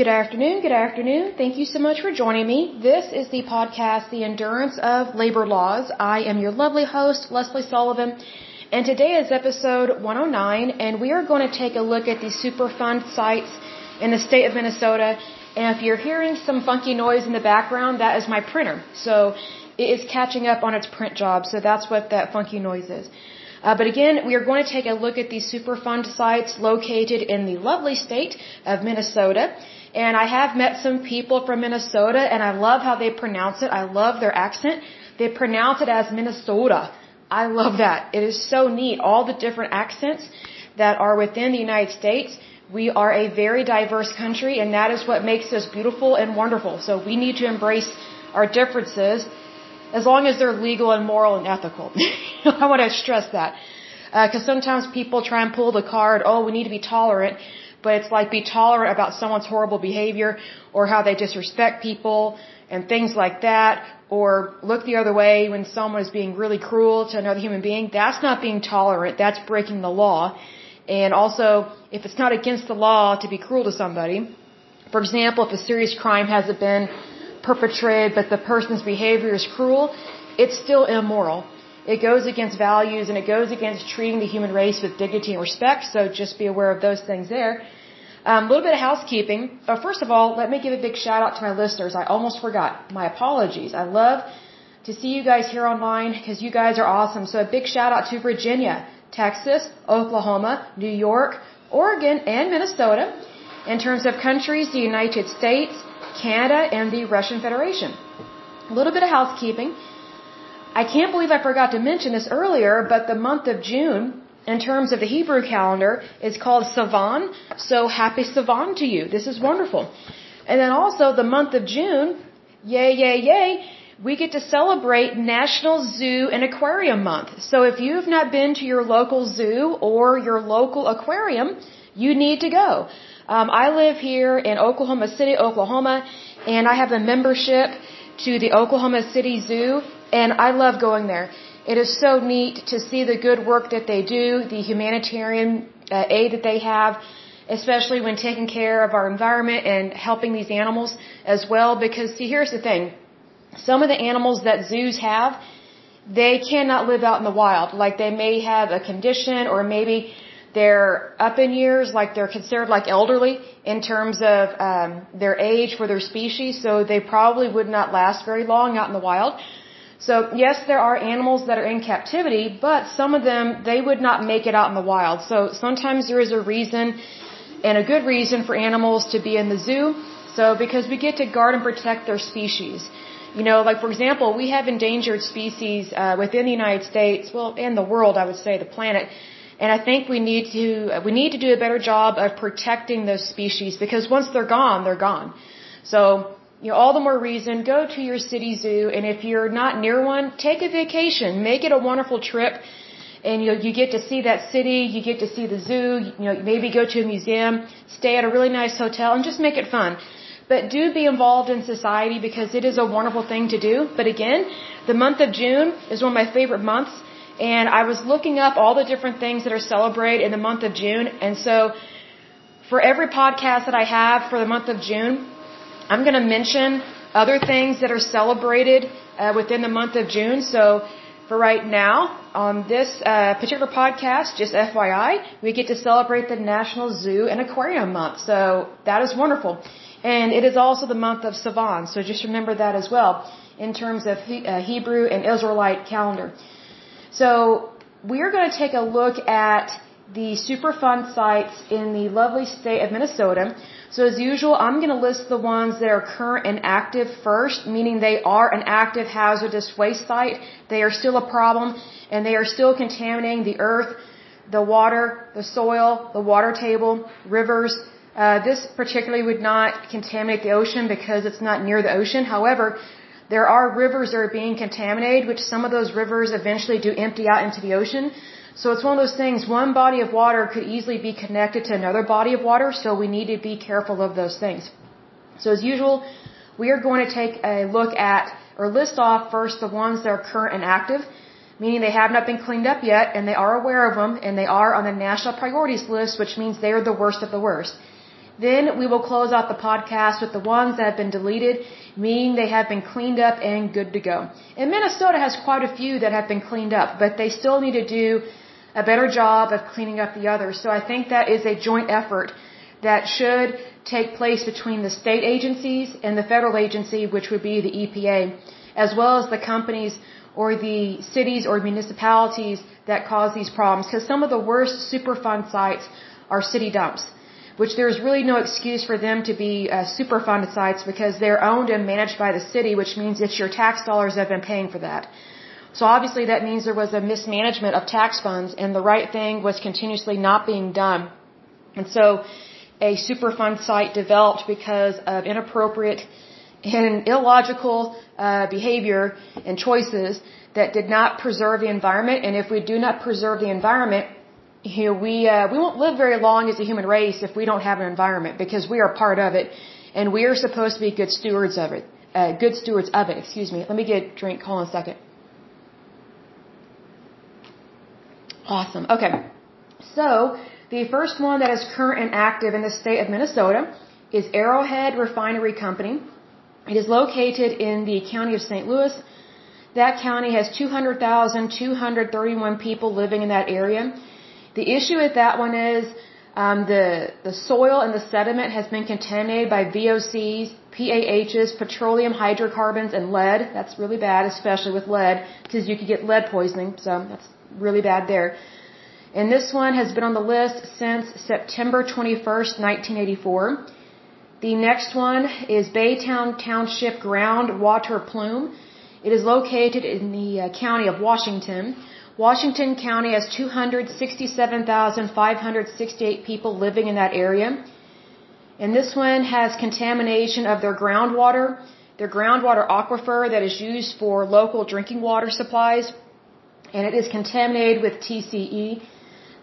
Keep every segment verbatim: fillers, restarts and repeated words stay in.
Good afternoon. Good afternoon. Thank you so much for joining me. This is the podcast, The Endurance of Labor Laws. I am your lovely host, Lesley Sullivan, and today is episode one oh nine, and we are going to take a look at the Superfund sites in the state of Minnesota. And if you're hearing some funky noise in the background, that is my printer. So it is catching up on its print job, so that's what that funky noise is. Uh, but again, we are going to take a look at the Superfund sites located in the lovely state of Minnesota. And I have met some people from Minnesota, and I love how they pronounce it. I love their accent. They pronounce it as Minnesota. I love that. It is so neat, all the different accents that are within the United States. We are a very diverse country, and that is what makes us beautiful and wonderful. So we need to embrace our differences, as long as they're legal and moral and ethical. I want to stress that. Because uh, sometimes people try and pull the card, oh, we need to be tolerant. But it's like, be tolerant about someone's horrible behavior or how they disrespect people and things like that. Or look the other way when someone is being really cruel to another human being. That's not being tolerant. That's breaking the law. And also, if it's not against the law to be cruel to somebody, for example, if a serious crime hasn't been perpetrated, but the person's behavior is cruel, it's still immoral. It goes against values, and it goes against treating the human race with dignity and respect, so just be aware of those things there. A um, little bit of housekeeping. Uh, first of all, let me give a big shout-out to my listeners. I almost forgot. My apologies. I love to see you guys here online because you guys are awesome. So a big shout-out to Virginia, Texas, Oklahoma, New York, Oregon, and Minnesota. In terms of countries, the United States, Canada, and the Russian Federation. A little bit of housekeeping. I can't believe I forgot to mention this earlier, but the month of June, in terms of the Hebrew calendar, is called Sivan, so happy Sivan to you. This is wonderful. And then also the month of June, yay, yay, yay, we get to celebrate National Zoo and Aquarium Month. So if you have not been to your local zoo or your local aquarium, you need to go. Um, I live here in Oklahoma City, Oklahoma, and I have a membership to the Oklahoma City Zoo, and I love going there. It is so neat to see the good work that they do, the humanitarian uh, aid that they have, especially when taking care of our environment and helping these animals as well. Because, see, here's the thing. Some of the animals that zoos have, they cannot live out in the wild. Like, they may have a condition, or maybe they're up in years, like they're considered like elderly in terms of um, their age for their species, so they probably would not last very long out in the wild. So yes, there are animals that are in captivity, but some of them, they would not make it out in the wild. So sometimes there is a reason, and a good reason, for animals to be in the zoo. So because we get to guard and protect their species. You know, like, for example, we have endangered species uh, within the United States, well, and the world, I would say, the planet. And I think we need to we need to do a better job of protecting those species, because once they're gone, they're gone. So, you know, all the more reason, go to your city zoo, and if you're not near one, take a vacation, make it a wonderful trip, and you you get to see that city, you get to see the zoo, you know, maybe go to a museum, stay at a really nice hotel, and just make it fun. But do be involved in society, because it is a wonderful thing to do. But again, the month of June is one of my favorite months. And I was looking up all the different things that are celebrated in the month of June. And so for every podcast that I have for the month of June, I'm going to mention other things that are celebrated uh, within the month of June. So for right now, on this uh, particular podcast, just F Y I, we get to celebrate the National Zoo and Aquarium Month. So that is wonderful. And it is also the month of Sivan. So just remember that as well in terms of he- uh, Hebrew and Israelite calendar. So we are going to take a look at the Superfund sites in the lovely state of Minnesota. So as usual, I'm going to list the ones that are current and active first, meaning they are an active hazardous waste site. They are still a problem, and they are still contaminating the earth, the water, the soil, the water table, rivers. Uh, this particularly would not contaminate the ocean because it's not near the ocean. However, there are rivers that are being contaminated, which some of those rivers eventually do empty out into the ocean. So it's one of those things, one body of water could easily be connected to another body of water, so we need to be careful of those things. So as usual, we are going to take a look at, or list off first, the ones that are current and active, meaning they have not been cleaned up yet, and they are aware of them, and they are on the national priorities list, which means they are the worst of the worst. Then we will close out the podcast with the ones that have been deleted, meaning they have been cleaned up and good to go. And Minnesota has quite a few that have been cleaned up, but they still need to do a better job of cleaning up the others. So I think that is a joint effort that should take place between the state agencies and the federal agency, which would be the E P A, as well as the companies or the cities or municipalities that cause these problems. Because some of the worst Superfund sites are city dumps, which there's really no excuse for them to be uh, Superfund sites because they're owned and managed by the city, which means it's your tax dollars that have been paying for that. So obviously that means there was a mismanagement of tax funds and the right thing was continuously not being done. And so a Superfund site developed because of inappropriate and illogical uh, behavior and choices that did not preserve the environment. And if we do not preserve the environment, you know, we uh, we won't live very long as a human race if we don't have an environment, because we are part of it, and we are supposed to be good stewards of it. Uh, good stewards of it. Excuse me. Let me get a drink. Hold on a second. Awesome. Okay. So the first one that is current and active in the state of Minnesota is Arrowhead Refinery Company. It is located in the county of Saint Louis. That county has two hundred thousand two hundred thirty-one people living in that area. The issue with that one is um, the, the soil and the sediment has been contaminated by V O Cs, P A Hs, petroleum hydrocarbons, and lead. That's really bad, especially with lead, because you could get lead poisoning, so that's really bad there. And this one has been on the list since September twenty-first, nineteen eighty-four. The next one is Baytown Township Ground Water Plume. It is located in the uh, county of Washington. Washington County has two hundred sixty-seven thousand five hundred sixty-eight people living in that area. And this one has contamination of their groundwater, their groundwater aquifer that is used for local drinking water supplies, and it is contaminated with T C E.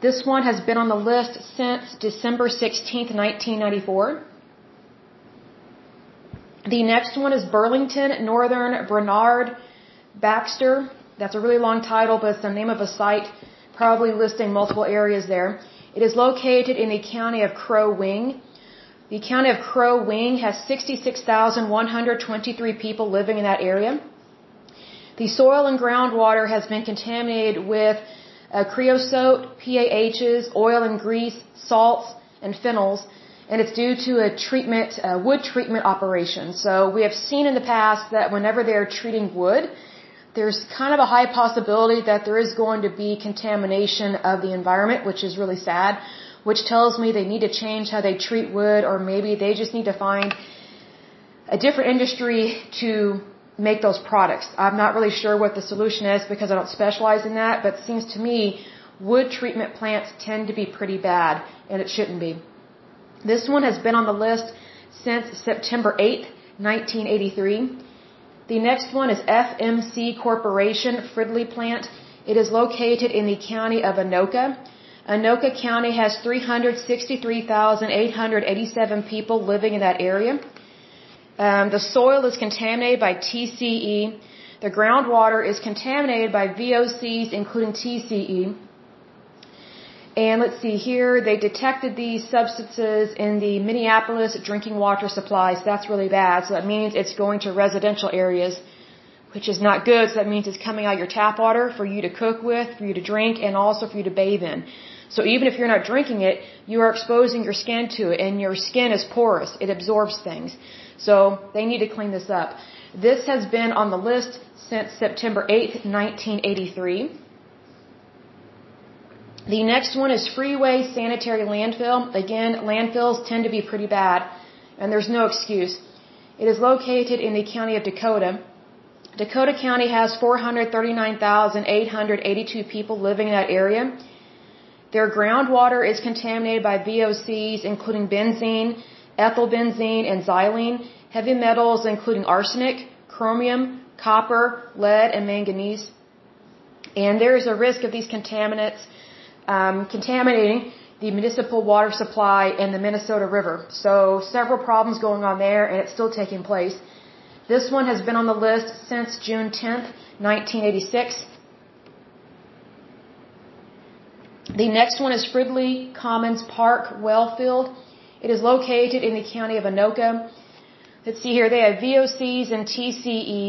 This one has been on the list since December sixteenth, nineteen ninety-four. The next one is Burlington Northern Bernard Baxter. That's a really long title, but it's the name of a site, probably listing multiple areas there. It is located in the county of Crow Wing. The county of Crow Wing has sixty-six thousand one hundred twenty-three people living in that area. The soil and groundwater has been contaminated with uh, creosote, P A Hs, oil and grease, salts, and phenols, and it's due to a treatment, uh, wood treatment operation. So we have seen in the past that whenever they're treating wood, there's kind of a high possibility that there is going to be contamination of the environment, which is really sad, which tells me they need to change how they treat wood, or maybe they just need to find a different industry to make those products. I'm not really sure what the solution is because I don't specialize in that, but it seems to me wood treatment plants tend to be pretty bad, and it shouldn't be. This one has been on the list since September eighth, nineteen eighty-three. The next one is F M C Corporation, Fridley Plant. It is located in the county of Anoka. Anoka County has three hundred sixty-three thousand eight hundred eighty-seven people living in that area. Um, the soil is contaminated by T C E. The groundwater is contaminated by V O Cs, including T C E. And let's see here, they detected these substances in the Minneapolis drinking water supplies. That's really bad. So that means it's going to residential areas, which is not good. So that means it's coming out of your tap water for you to cook with, for you to drink, and also for you to bathe in. So even if you're not drinking it, you are exposing your skin to it, and your skin is porous. It absorbs things. So they need to clean this up. This has been on the list since September eighth, nineteen eighty-three. The next one is Freeway Sanitary Landfill. Again, landfills tend to be pretty bad, and there's no excuse. It is located in the county of Dakota. Dakota County has four hundred thirty-nine thousand eight hundred eighty-two people living in that area. Their groundwater is contaminated by V O Cs, including benzene, ethyl benzene, and xylene, heavy metals including arsenic, chromium, copper, lead, and manganese. And there is a risk of these contaminants Um, contaminating the municipal water supply and the Minnesota River. So several problems going on there, and it's still taking place. This one has been on the list since June tenth, nineteen eighty-six. The next one is Fridley Commons Park Wellfield. It is located in the county of Anoka. Let's see here, they have V O Cs and T C E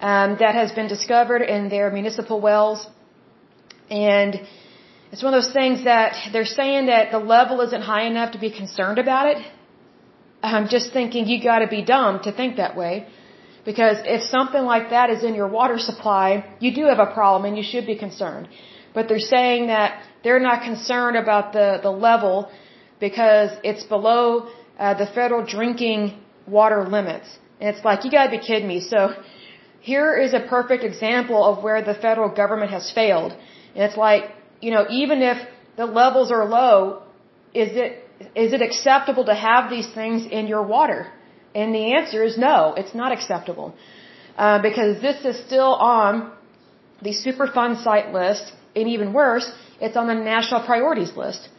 um, that has been discovered in their municipal wells. And it's one of those things that they're saying that the level isn't high enough to be concerned about it. I'm just thinking you got to be dumb to think that way. Because if something like that is in your water supply, you do have a problem and you should be concerned. But they're saying that they're not concerned about the, the level because it's below uh, the federal drinking water limits. And it's like, you got to be kidding me. So here is a perfect example of where the federal government has failed. And it's like, you know, even if the levels are low, is it is it acceptable to have these things in your water? And the answer is no, it's not acceptable. Uh, because this is still on the Superfund site list, and even worse, it's on the National Priorities list.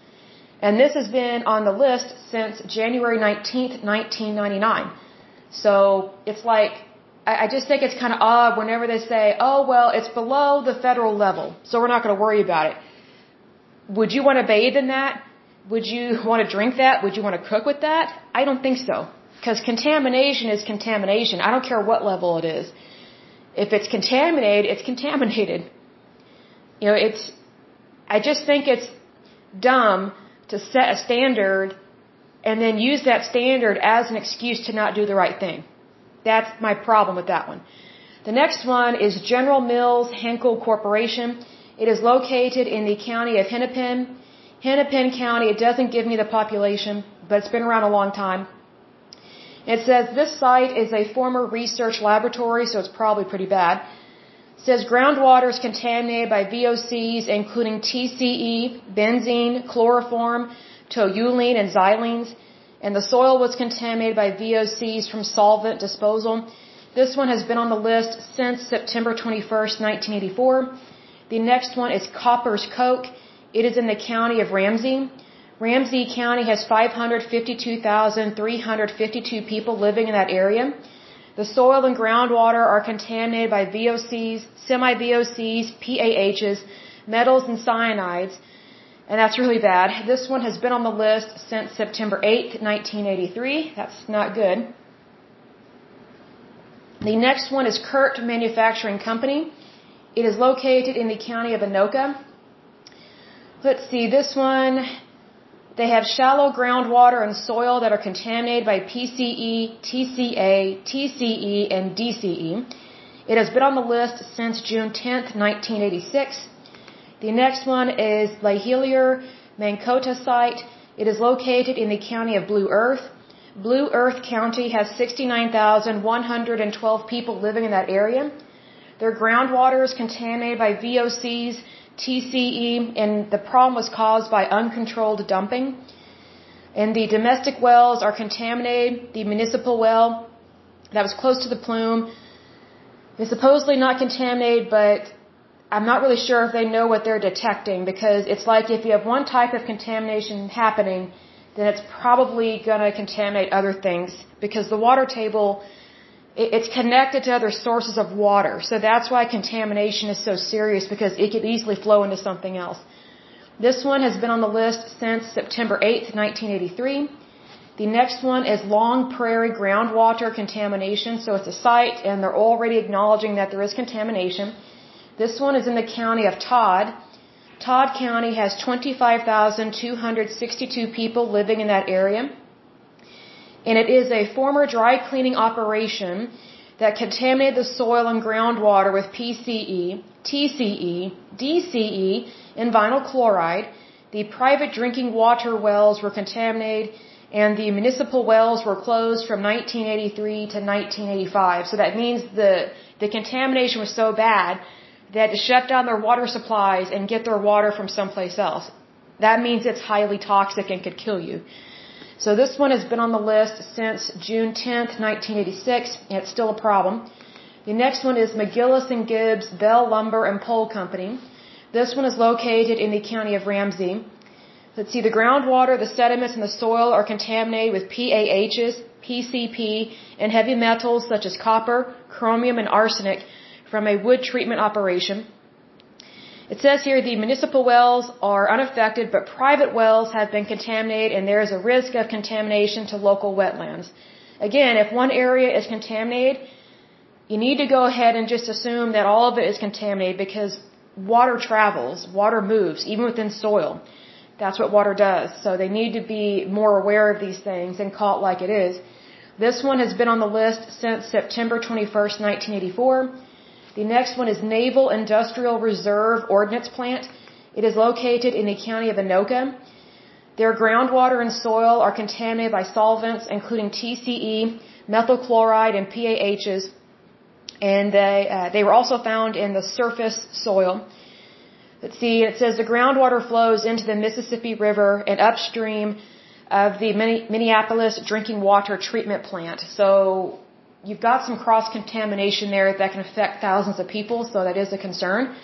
And this has been on the list since January nineteenth, nineteen ninety-nine. So it's like, I, I just think it's kind of odd whenever they say, oh, well, it's below the federal level, so we're not going to worry about it. Would you want to bathe in that? Would you want to drink that? Would you want to cook with that? I don't think so. Because contamination is contamination. I don't care what level it is. If it's contaminated, it's contaminated. You know, it's, I just think it's dumb to set a standard and then use that standard as an excuse to not do the right thing. That's my problem with that one. The next one is General Mills Henkel Corporation. It is located in the county of Hennepin. Hennepin County, it doesn't give me the population, but it's been around a long time. It says this site is a former research laboratory, so it's probably pretty bad. It says groundwater is contaminated by V O Cs, including T C E, benzene, chloroform, toluene, and xylenes. And the soil was contaminated by V O Cs from solvent disposal. This one has been on the list since September twenty-first, nineteen eighty-four. The next one is Copper's Coke. It is in the county of Ramsey. Ramsey County has five hundred fifty-two thousand three hundred fifty-two people living in that area. The soil and groundwater are contaminated by V O Cs, semi-V O Cs, P A Hs, metals, and cyanides. And that's really bad. This one has been on the list since September eighth, nineteen eighty-three. That's not good. The next one is Kurt Manufacturing Company. It is located in the county of Anoka. Let's see, this one, they have shallow groundwater and soil that are contaminated by P C E, T C A, T C E, and D C E. It has been on the list since June tenth, nineteen eighty-six. The next one is Lahelior Mankota Site. It is located in the county of Blue Earth. Blue Earth County has sixty-nine thousand one hundred twelve people living in that area. Their groundwater is contaminated by V O Cs, T C E, and the problem was caused by uncontrolled dumping. And the domestic wells are contaminated. The municipal well that was close to the plume is supposedly not contaminated, but I'm not really sure if they know what they're detecting, because it's like if you have one type of contamination happening, then it's probably going to contaminate other things, because the water table, it's connected to other sources of water. So that's why contamination is so serious, because it could easily flow into something else. This one has been on the list since September eighth, nineteen eighty-three. The next one is Long Prairie groundwater contamination. So it's a site, and they're already acknowledging that there is contamination. This one is in the county of Todd. Todd County has twenty-five thousand two hundred sixty-two people living in that area. And it is a former dry cleaning operation that contaminated the soil and groundwater with P C E, T C E, D C E, and vinyl chloride. The private drinking water wells were contaminated, and the municipal wells were closed from nineteen eighty-three to nineteen eighty-five. So that means the, the contamination was so bad they had to shut down their water supplies and get their water from someplace else. That means it's highly toxic and could kill you. So this one has been on the list since June tenth, nineteen eighty-six, and it's still a problem. The next one is McGillis and Gibbs Bell Lumber and Pole Company. This one is located in the county of Ramsey. Let's see, the groundwater, the sediments, and the soil are contaminated with P A Hs, P C P, and heavy metals such as copper, chromium, and arsenic from a wood treatment operation. It says here the municipal wells are unaffected, but private wells have been contaminated and there is a risk of contamination to local wetlands. Again, if one area is contaminated, you need to go ahead and just assume that all of it is contaminated because water travels, water moves, even within soil. That's what water does. So they need to be more aware of these things and call it like it is. This one has been on the list since September twenty-first, nineteen eighty-four. The next one is Naval Industrial Reserve Ordnance Plant. It is located in the county of Anoka. Their groundwater and soil are contaminated by solvents, including T C E, methyl chloride, and P A Hs. And they, uh, they were also found in the surface soil. Let's see, it says the groundwater flows into the Mississippi River and upstream of the Minneapolis Drinking Water Treatment Plant. So you've got some cross-contamination there that can affect thousands of people, so that is a concern.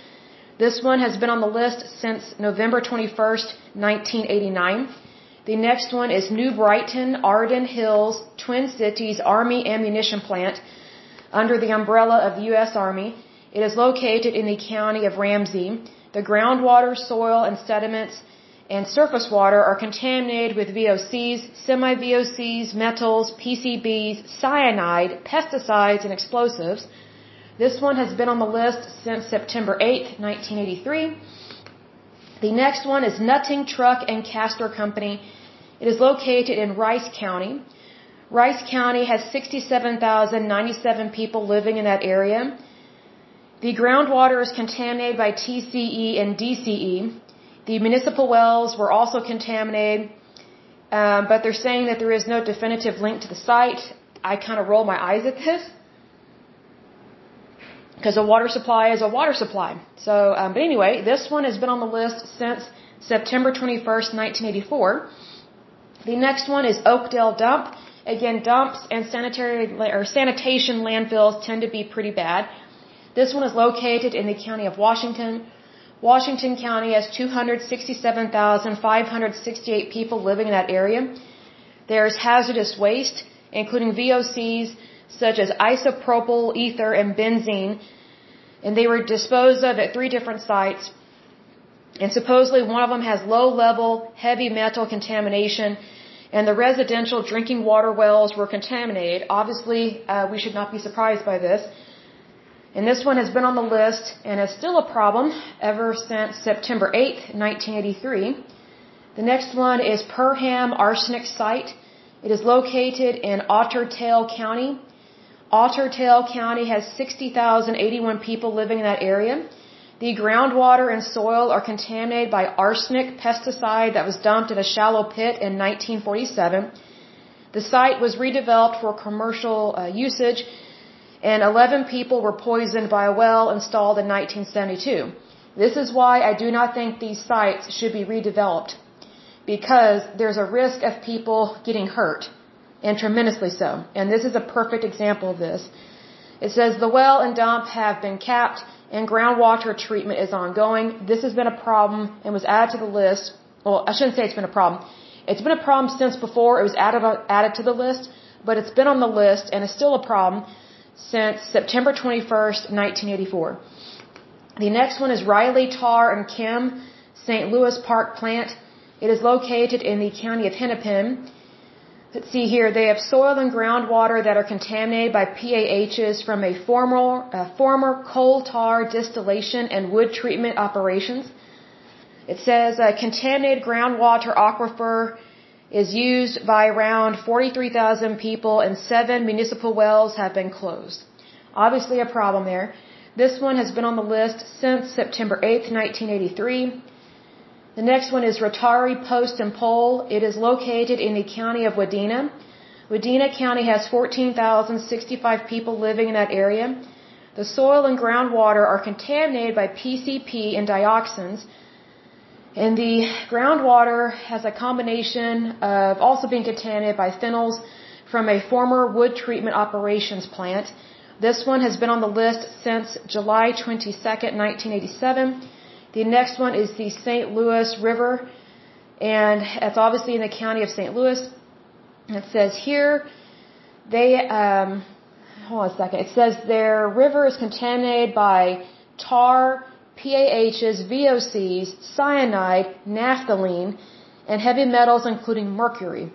This one has been on the list since November twenty-first, nineteen eighty-nine. The next one is New Brighton Arden Hills Twin Cities Army Ammunition Plant under the umbrella of the U S Army. It is located in the county of Ramsey. The groundwater, soil, and sediments and surface water are contaminated with V O Cs, semi-V O Cs, metals, P C Bs, cyanide, pesticides, and explosives. This one has been on the list since September eighth, nineteen eighty-three. The next one is Nutting Truck and Castor Company. It is located in Rice County. Rice County has sixty-seven thousand ninety-seven people living in that area. The groundwater is contaminated by T C E and D C E. The municipal wells were also contaminated, um, but they're saying that there is no definitive link to the site. I kind of roll my eyes at this because a water supply is a water supply. So, um, but anyway, this one has been on the list since September twenty-first, nineteen eighty-four. The next one is Oakdale Dump. Again, dumps and sanitary or sanitation landfills tend to be pretty bad. This one is located in the county of Washington. Washington County has two hundred sixty-seven thousand five hundred sixty-eight people living in that area. There's hazardous waste, including V O Cs such as isopropyl ether and benzene, and they were disposed of at three different sites. And supposedly one of them has low-level heavy metal contamination, and the residential drinking water wells were contaminated. Obviously, uh, we should not be surprised by this. And this one has been on the list and is still a problem ever since September eighth, nineteen eighty-three. The next one is Perham Arsenic Site. It is located in Otter Tail County. Otter Tail County has sixty thousand eighty-one people living in that area. The groundwater and soil are contaminated by arsenic pesticide that was dumped in a shallow pit in nineteen forty-seven. The site was redeveloped for commercial uh, usage, and eleven people were poisoned by a well installed in nineteen seventy-two. This is why I do not think these sites should be redeveloped, because there's a risk of people getting hurt, and tremendously so. And this is a perfect example of this. It says the well and dump have been capped, and groundwater treatment is ongoing. This has been a problem and was added to the list. Well, I shouldn't say it's been a problem. It's been a problem since before it was added added to the list, but it's been on the list and is still a problem since September twenty-first, nineteen eighty-four. The next one is Riley Tar and Kim, Saint Louis Park Plant. It is located in the county of Hennepin. Let's see here. They have soil and groundwater that are contaminated by P A Hs from a former, a former coal tar distillation and wood treatment operations. It says uh, contaminated groundwater aquifer is used by around forty-three thousand people, and seven municipal wells have been closed. Obviously a problem there. This one has been on the list since September eighth, nineteen eighty-three. The next one is Rotari Post and Pole. It is located in the county of Wadena. Wadena County has fourteen thousand sixty-five people living in that area. The soil and groundwater are contaminated by P C P and dioxins, and the groundwater has a combination of also being contaminated by phenols from a former wood treatment operations plant. This one has been on the list since July twenty-second, nineteen eighty-seven. The next one is the Saint Louis River, and that's obviously in the county of Saint Louis. It says here, they, um, hold on a second. It says their river is contaminated by tar, P A Hs, V O Cs, cyanide, naphthalene, and heavy metals including mercury.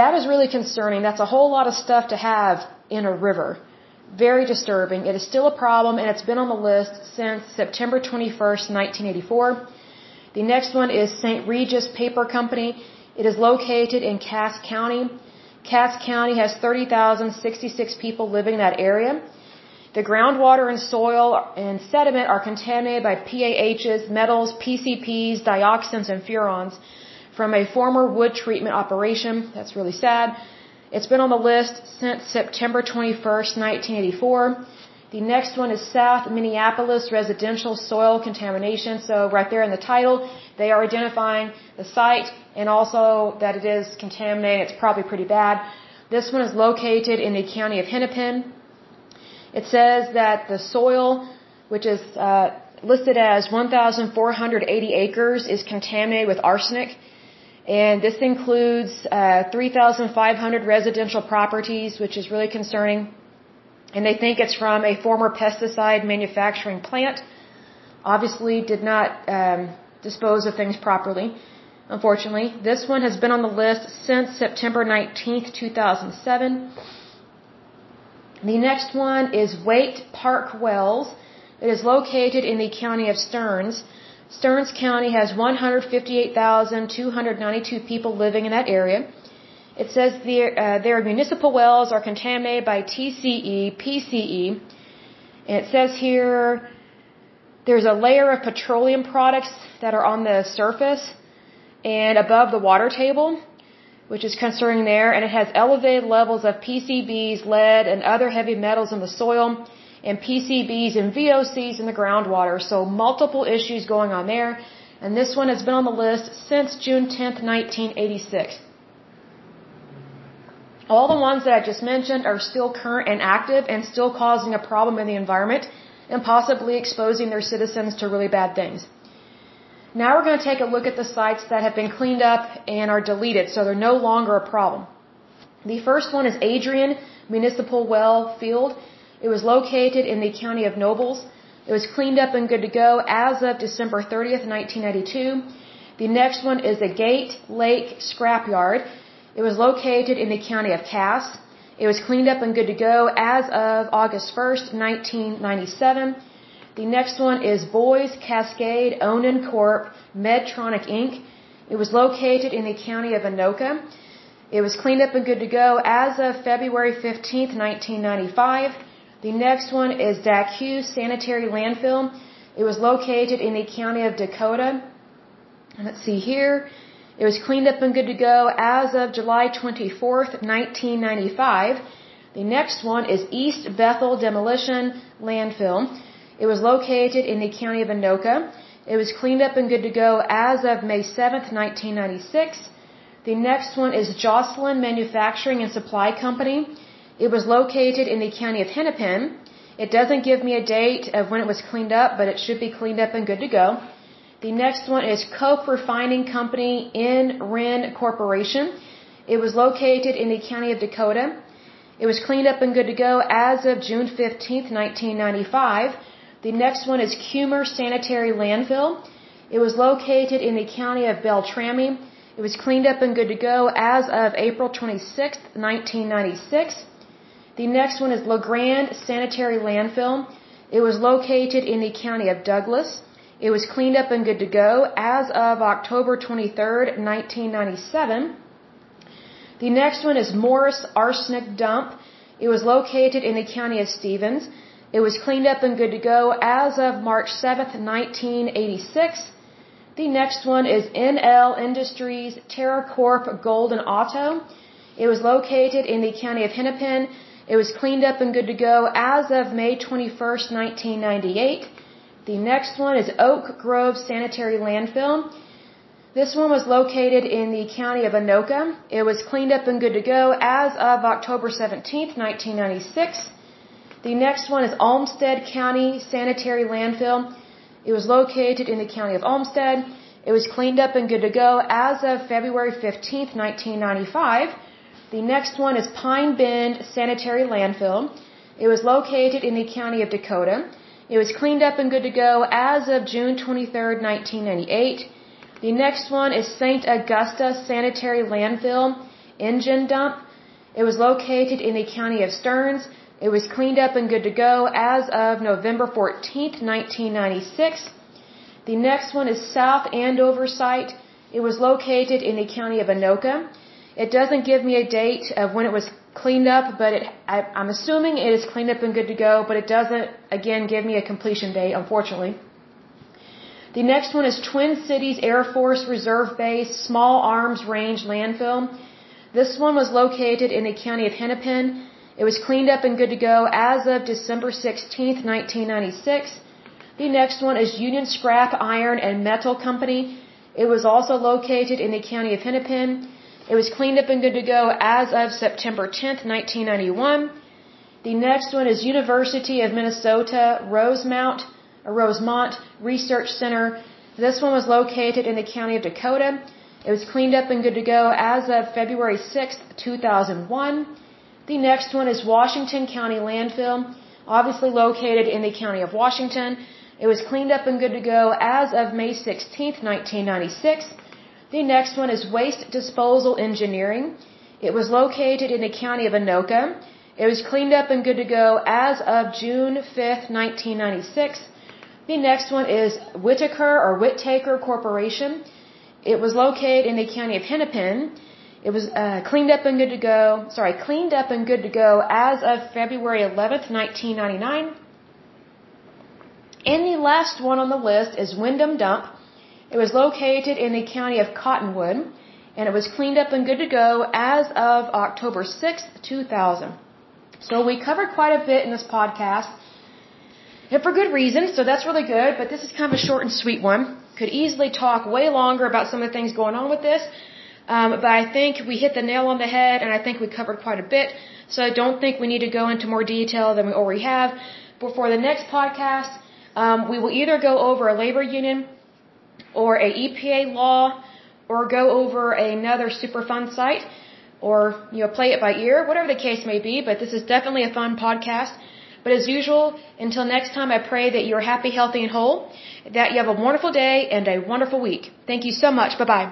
That is really concerning. That's a whole lot of stuff to have in a river. Very disturbing. It is still a problem, and it's been on the list since September twenty-first, nineteen eighty-four. The next one is Saint Regis Paper Company. It is located in Cass County. Cass County has thirty thousand sixty-six people living in that area. The groundwater and soil and sediment are contaminated by P A Hs, metals, P C Ps, dioxins, and furans from a former wood treatment operation. That's really sad. It's been on the list since September twenty-first, nineteen eighty-four. The next one is South Minneapolis Residential Soil Contamination. So right there in the title, they are identifying the site and also that it is contaminated. It's probably pretty bad. This one is located in the county of Hennepin. It says that the soil, which is uh, listed as one thousand four hundred eighty acres, is contaminated with arsenic. And this includes uh, three thousand five hundred residential properties, which is really concerning. And they think it's from a former pesticide manufacturing plant. Obviously did not um, dispose of things properly, unfortunately. This one has been on the list since September nineteenth, two thousand seven. The next one is Waite Park Wells. It is located in the county of Stearns. Stearns County has one hundred fifty-eight thousand two hundred ninety-two people living in that area. It says their, uh, their municipal wells are contaminated by T C E, P C E. And it says here there's a layer of petroleum products that are on the surface and above the water table, which is concerning there. And it has elevated levels of P C Bs, lead, and other heavy metals in the soil, and P C Bs and V O Cs in the groundwater. So multiple issues going on there. And this one has been on the list since June tenth, nineteen eighty-six. All the ones that I just mentioned are still current and active and still causing a problem in the environment and possibly exposing their citizens to really bad things. Now we're going to take a look at the sites that have been cleaned up and are deleted, so they're no longer a problem. The first one is Adrian Municipal Well Field. It was located in the county of Nobles. It was cleaned up and good to go as of December thirtieth, nineteen ninety-two. The next one is the Gate Lake Scrapyard. It was located in the county of Cass. It was cleaned up and good to go as of August first, nineteen ninety-seven. The next one is Boise Cascade Onan Corp, Medtronic Incorporated. It was located in the county of Anoka. It was cleaned up and good to go as of February fifteenth, nineteen ninety-five. The next one is Dak Hughes Sanitary Landfill. It was located in the county of Dakota. Let's see here. It was cleaned up and good to go as of July twenty-fourth, nineteen ninety-five. The next one is East Bethel Demolition Landfill. It was located in the county of Anoka. It was cleaned up and good to go as of May seventh, nineteen ninety-six. The next one is Jocelyn Manufacturing and Supply Company. It was located in the county of Hennepin. It doesn't give me a date of when it was cleaned up, but it should be cleaned up and good to go. The next one is Coke Refining Company in Wren Corporation. It was located in the county of Dakota. It was cleaned up and good to go as of June fifteenth, nineteen ninety-five. The next one is Cumer Sanitary Landfill. It was located in the county of Beltrami. It was cleaned up and good to go as of April twenty-sixth, nineteen ninety-six. The next one is LeGrand Sanitary Landfill. It was located in the county of Douglas. It was cleaned up and good to go as of October twenty-third, nineteen ninety-seven. The next one is Morris Arsenic Dump. It was located in the county of Stevens. It was cleaned up and good to go as of March seventh, nineteen eighty-six. The next one is N L Industries TerraCorp Golden Auto. It was located in the county of Hennepin. It was cleaned up and good to go as of May twenty-first, nineteen ninety-eight. The next one is Oak Grove Sanitary Landfill. This one was located in the county of Anoka. It was cleaned up and good to go as of October seventeenth, nineteen ninety-six. The next one is Olmsted County Sanitary Landfill. It was located in the county of Olmsted. It was cleaned up and good to go as of February fifteenth, nineteen ninety-five. The next one is Pine Bend Sanitary Landfill. It was located in the county of Dakota. It was cleaned up and good to go as of June twenty-third, nineteen ninety-eight. The next one is Saint Augusta Sanitary Landfill Engine Dump. It was located in the county of Stearns. It was cleaned up and good to go as of November fourteenth, nineteen ninety-six. The next one is South Andover Site. It was located in the county of Anoka. It doesn't give me a date of when it was cleaned up, but it, I, I'm assuming it is cleaned up and good to go, but it doesn't, again, give me a completion date, unfortunately. The next one is Twin Cities Air Force Reserve Base Small Arms Range Landfill. This one was located in the county of Hennepin. It was cleaned up and good to go as of December sixteenth, nineteen ninety-six. The next one is Union Scrap Iron and Metal Company. It was also located in the county of Hennepin. It was cleaned up and good to go as of September tenth, nineteen ninety-one. The next one is University of Minnesota Rosemount, Rosemont Research Center. This one was located in the county of Dakota. It was cleaned up and good to go as of February sixth, two thousand one. The next one is Washington County Landfill, obviously located in the county of Washington. It was cleaned up and good to go as of May sixteenth, nineteen ninety-six. The next one is Waste Disposal Engineering. It was located in the county of Anoka. It was cleaned up and good to go as of June fifth, nineteen ninety-six. The next one is Whitaker or Whitaker Corporation. It was located in the county of Hennepin. It was uh, cleaned up and good to go. Sorry, cleaned up and good to go as of February eleventh, nineteen ninety-nine. And the last one on the list is Wyndham Dump. It was located in the county of Cottonwood, and it was cleaned up and good to go as of October sixth, two thousand. So we covered quite a bit in this podcast, and for good reason, so that's really good, but this is kind of a short and sweet one. Could easily talk way longer about some of the things going on with this, um, but I think we hit the nail on the head, and I think we covered quite a bit, so I don't think we need to go into more detail than we already have. But for the next podcast, Um, we will either go over a labor union or a E P A law or go over another Superfund site or, you know, play it by ear, whatever the case may be. But this is definitely a fun podcast. But as usual, until next time, I pray that you're happy, healthy, and whole, that you have a wonderful day and a wonderful week. Thank you so much. Bye-bye.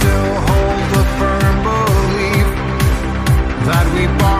Still hold the firm belief that we